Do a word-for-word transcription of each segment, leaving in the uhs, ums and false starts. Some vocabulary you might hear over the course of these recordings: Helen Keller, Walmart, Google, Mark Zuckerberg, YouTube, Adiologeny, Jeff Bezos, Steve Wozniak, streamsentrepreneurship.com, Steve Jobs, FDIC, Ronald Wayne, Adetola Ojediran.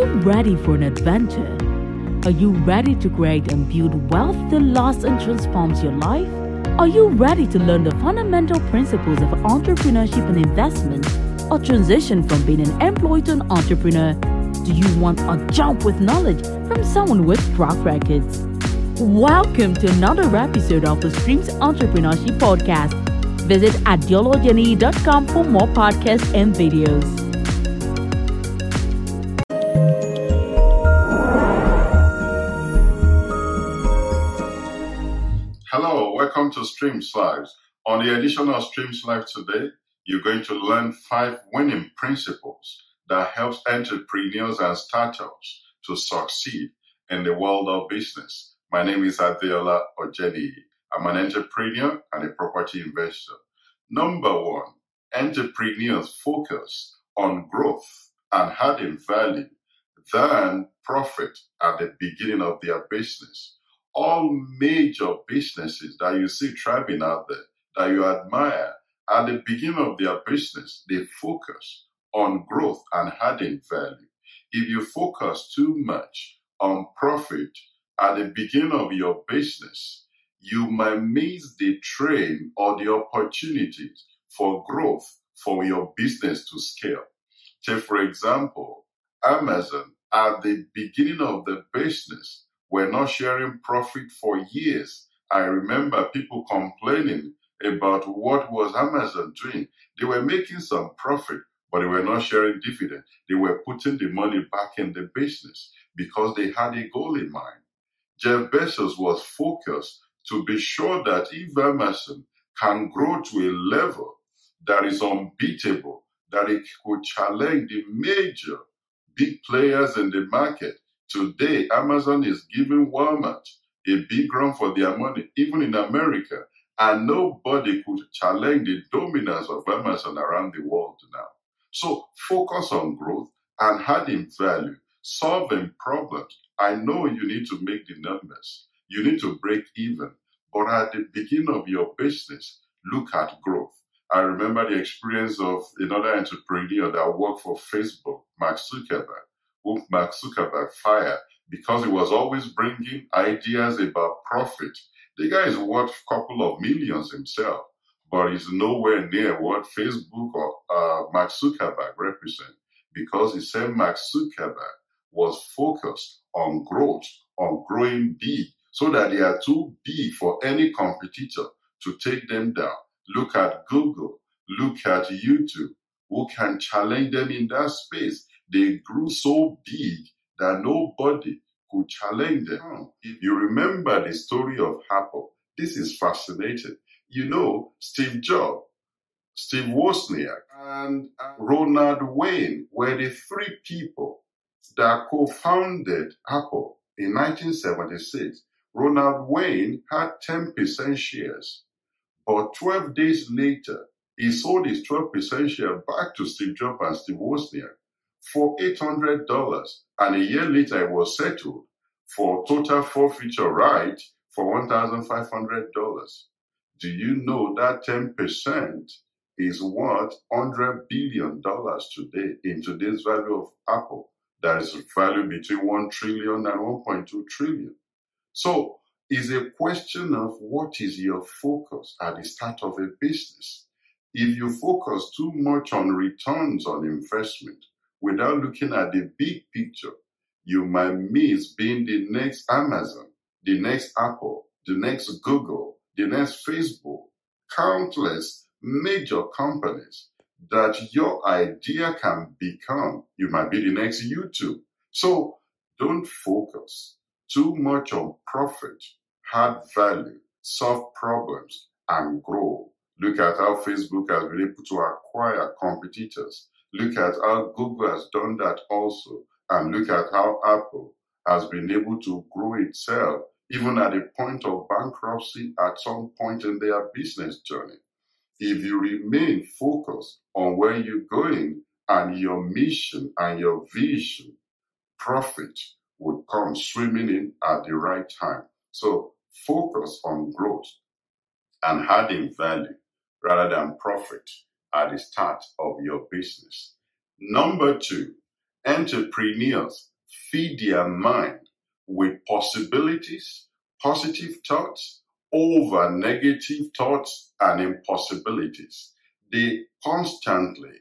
you ready for an adventure? Are you ready to create and build wealth that lasts and transforms your life? Are you ready to learn the fundamental principles of entrepreneurship and investment, or transition from being an employee to an entrepreneur? Do you want a jump with knowledge from someone with track records? Welcome to another episode of the Streams Entrepreneurship Podcast. Visit adiologeny dot com for more podcasts and videos. Welcome to Streams Live. On the edition of Streams Live today, you're going to learn five winning principles that helps entrepreneurs and startups to succeed in the world of business. My name is Adetola Ojediran. I'm an entrepreneur and a property investor. Number one, entrepreneurs focus on growth and adding value, then profit at the beginning of their business. All major businesses that you see thriving out there, that you admire, at the beginning of their business, they focus on growth and adding value. If you focus too much on profit at the beginning of your business, you might miss the train or the opportunities for growth for your business to scale. Take, for example, Amazon at the beginning of the business, we're not sharing profit for years. I remember people complaining about what was Amazon doing. They were making some profit, but they were not sharing dividend. They were putting the money back in the business because they had a goal in mind. Jeff Bezos was focused to be sure that if Amazon can grow to a level that is unbeatable, that it could challenge the major big players in the market. Today, Amazon is giving Walmart a big run for their money, even in America, and nobody could challenge the dominance of Amazon around the world now. So focus on growth and adding value, solving problems. I know you need to make the numbers. You need to break even. But at the beginning of your business, look at growth. I remember the experience of another entrepreneur that worked for Facebook, Mark Zuckerberg. Who Mark Zuckerberg fired because he was always bringing ideas about profit. The guy is worth a couple of millions himself, but he's nowhere near what Facebook or uh, Mark Zuckerberg represent, because he said Mark Zuckerberg was focused on growth, on growing big, so that they are too big for any competitor to take them down. Look at Google, look at YouTube, who can challenge them in that space. They grew so big that nobody could challenge them. If you remember the story of Apple, this is fascinating. You know, Steve Jobs, Steve Wozniak, and Ronald Wayne were the three people that co-founded Apple in nineteen seventy-six. Ronald Wayne had ten percent shares, but twelve days later, he sold his twelve percent share back to Steve Jobs and Steve Wozniak for eight hundred dollars, and a year later it was settled for total forfeiture right for one thousand five hundred dollars. Do you know that ten percent is worth one hundred billion dollars today in today's value of Apple? That is valued between one trillion dollars and one point two trillion dollars. So it's a question of what is your focus at the start of a business. If you focus too much on returns on investment, without looking at the big picture, you might miss being the next Amazon, the next Apple, the next Google, the next Facebook, countless major companies that your idea can become. You might be the next YouTube. So don't focus too much on profit, add value, solve problems, and grow. Look at how Facebook has been able to acquire competitors. Look at how Google has done that also, and look at how Apple has been able to grow itself, even at the point of bankruptcy at some point in their business journey. If you remain focused on where you're going and your mission and your vision, profit would come swimming in at the right time. So focus on growth and adding value rather than profit at the start of your business. Number two, entrepreneurs feed their mind with possibilities, positive thoughts over negative thoughts and impossibilities. They constantly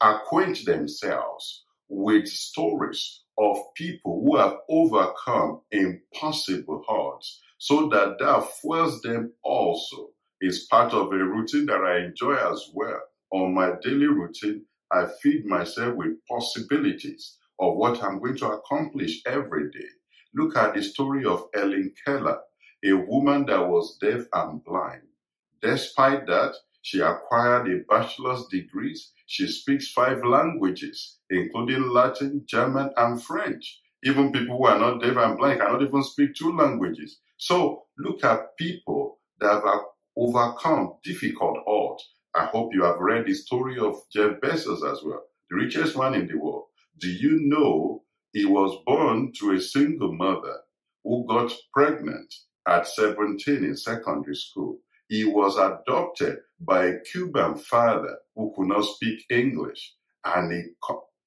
acquaint themselves with stories of people who have overcome impossible odds, so that that fuels them also. It's part of a routine that I enjoy as well. On my daily routine, I feed myself with possibilities of what I'm going to accomplish every day. Look at the story of Helen Keller, a woman that was deaf and blind. Despite that, she acquired a bachelor's degree. She speaks five languages, including Latin, German, and French. Even people who are not deaf and blind cannot even speak two languages. So look at people that have overcome difficult odds. I hope you have read the story of Jeff Bezos as well, the richest man in the world. Do you know he was born to a single mother who got pregnant at seventeen in secondary school? He was adopted by a Cuban father who could not speak English, and he,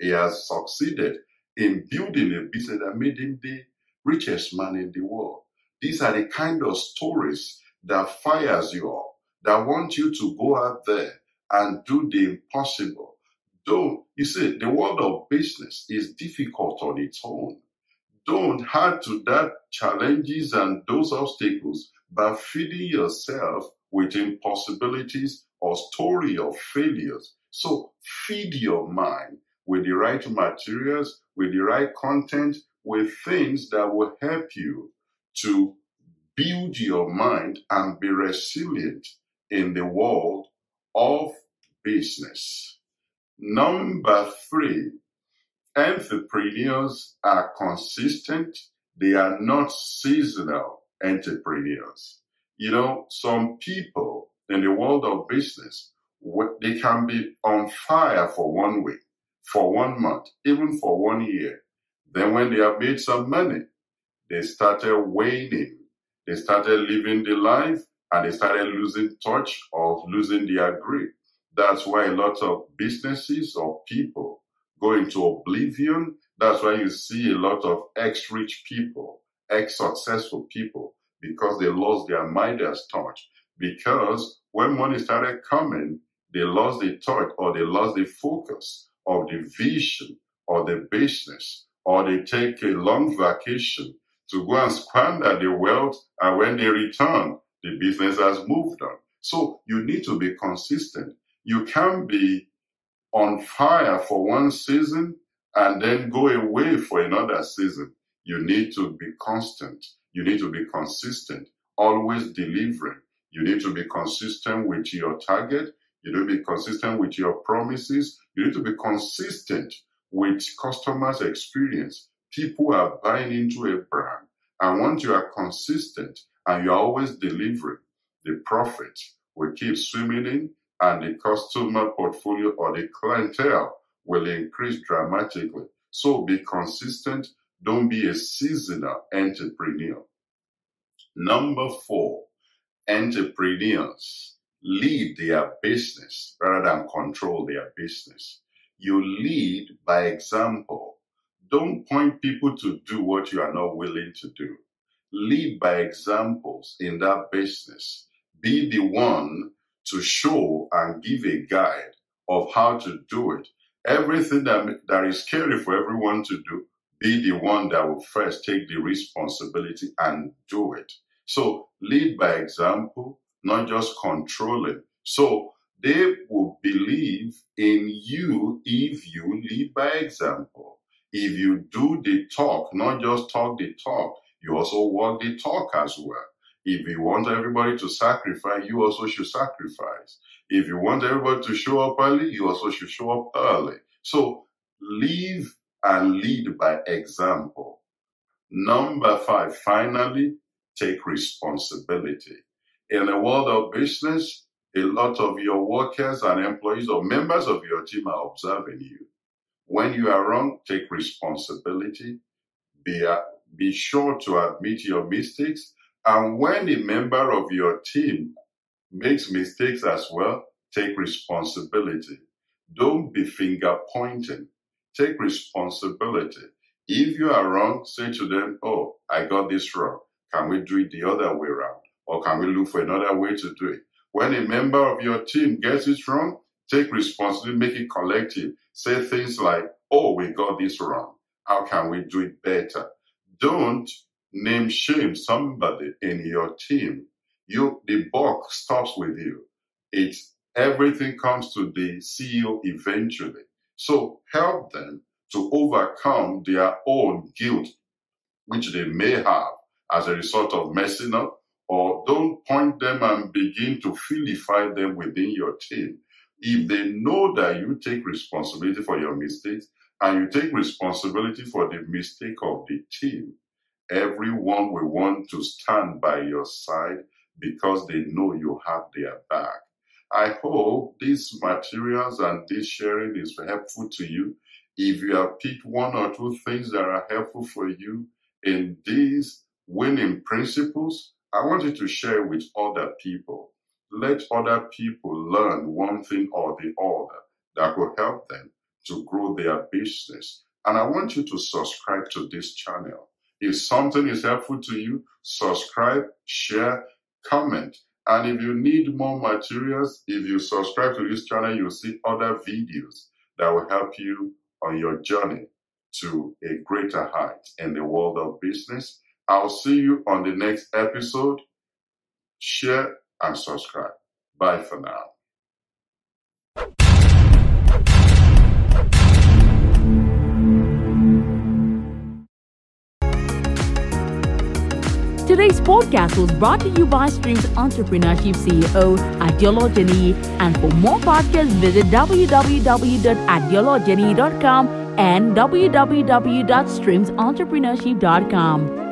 he has succeeded in building a business that made him the richest man in the world. These are the kind of stories that fires you up, that want you to go out there and do the impossible. Don't, you see, the world of business is difficult on its own. Don't add to that challenges and those obstacles by feeding yourself with impossibilities or story of failures. So feed your mind with the right materials, with the right content, with things that will help you to build your mind and be resilient in the world of business. Number three, entrepreneurs are consistent. They are not seasonal entrepreneurs. You know, some people in the world of business, they can be on fire for one week, for one month, even for one year. Then when they have made some money, they started waning. They started living the life, and they started losing touch or losing their grip. That's why a lot of businesses or people go into oblivion. That's why you see a lot of ex-rich people, ex-successful people, because they lost their Midas touch. Because when money started coming, they lost the touch, or they lost the focus of the vision or the business, or they take a long vacation to go and squander the wealth, and when they return, the business has moved on. So you need to be consistent. You can be on fire for one season and then go away for another season. You need to be constant. You need to be consistent, always delivering. You need to be consistent with your target. You need to be consistent with your promises. You need to be consistent with customers' experience. People are buying into a brand, and once you are consistent and you are always delivering, the profit will keep swimming in, and the customer portfolio or the clientele will increase dramatically. So be consistent. Don't be a seasonal entrepreneur. Number four, entrepreneurs lead their business rather than control their business. You lead by example. Don't point people to do what you are not willing to do. Lead by examples in that business. Be the one to show and give a guide of how to do it. Everything that, that is scary for everyone to do, be the one that will first take the responsibility and do it. So lead by example, not just controlling. So they will believe in you if you lead by example. If you do the talk, not just talk the talk, you also walk the talk as well. If you want everybody to sacrifice, you also should sacrifice. If you want everybody to show up early, you also should show up early. So live and lead by example. Number five, finally, take responsibility. In the world of business, a lot of your workers and employees or members of your team are observing you. When you are wrong, take responsibility. Be, uh, be sure to admit your mistakes. And when a member of your team makes mistakes as well, take responsibility. Don't be finger pointing. Take responsibility. If you are wrong, say to them, oh, I got this wrong. Can we do it the other way around? Or can we look for another way to do it? When a member of your team gets it wrong, take responsibility, make it collective. Say things like, oh, we got this wrong. How can we do it better? Don't name shame somebody in your team. You, the buck stops with you. It's everything comes to the C E O eventually. So help them to overcome their own guilt, which they may have as a result of messing up, or don't point them and begin to vilify them within your team. If they know that you take responsibility for your mistakes and you take responsibility for the mistake of the team, everyone will want to stand by your side because they know you have their back. I hope these materials and this sharing is helpful to you. If you have picked one or two things that are helpful for you in these winning principles, I want you to share with other people. Let other people learn one thing or the other that will help them to grow their business. And I want you to subscribe to this channel. If something is helpful to you, subscribe, share, comment. And if you need more materials, if you subscribe to this channel, you'll see other videos that will help you on your journey to a greater height in the world of business. I'll see you on the next episode. Share and subscribe. Bye for now. Today's podcast was brought to you by Streams Entrepreneurship C E O, Adiologeny. And for more podcasts, visit w w w dot adiologeny dot com and w w w dot streams entrepreneurship dot com.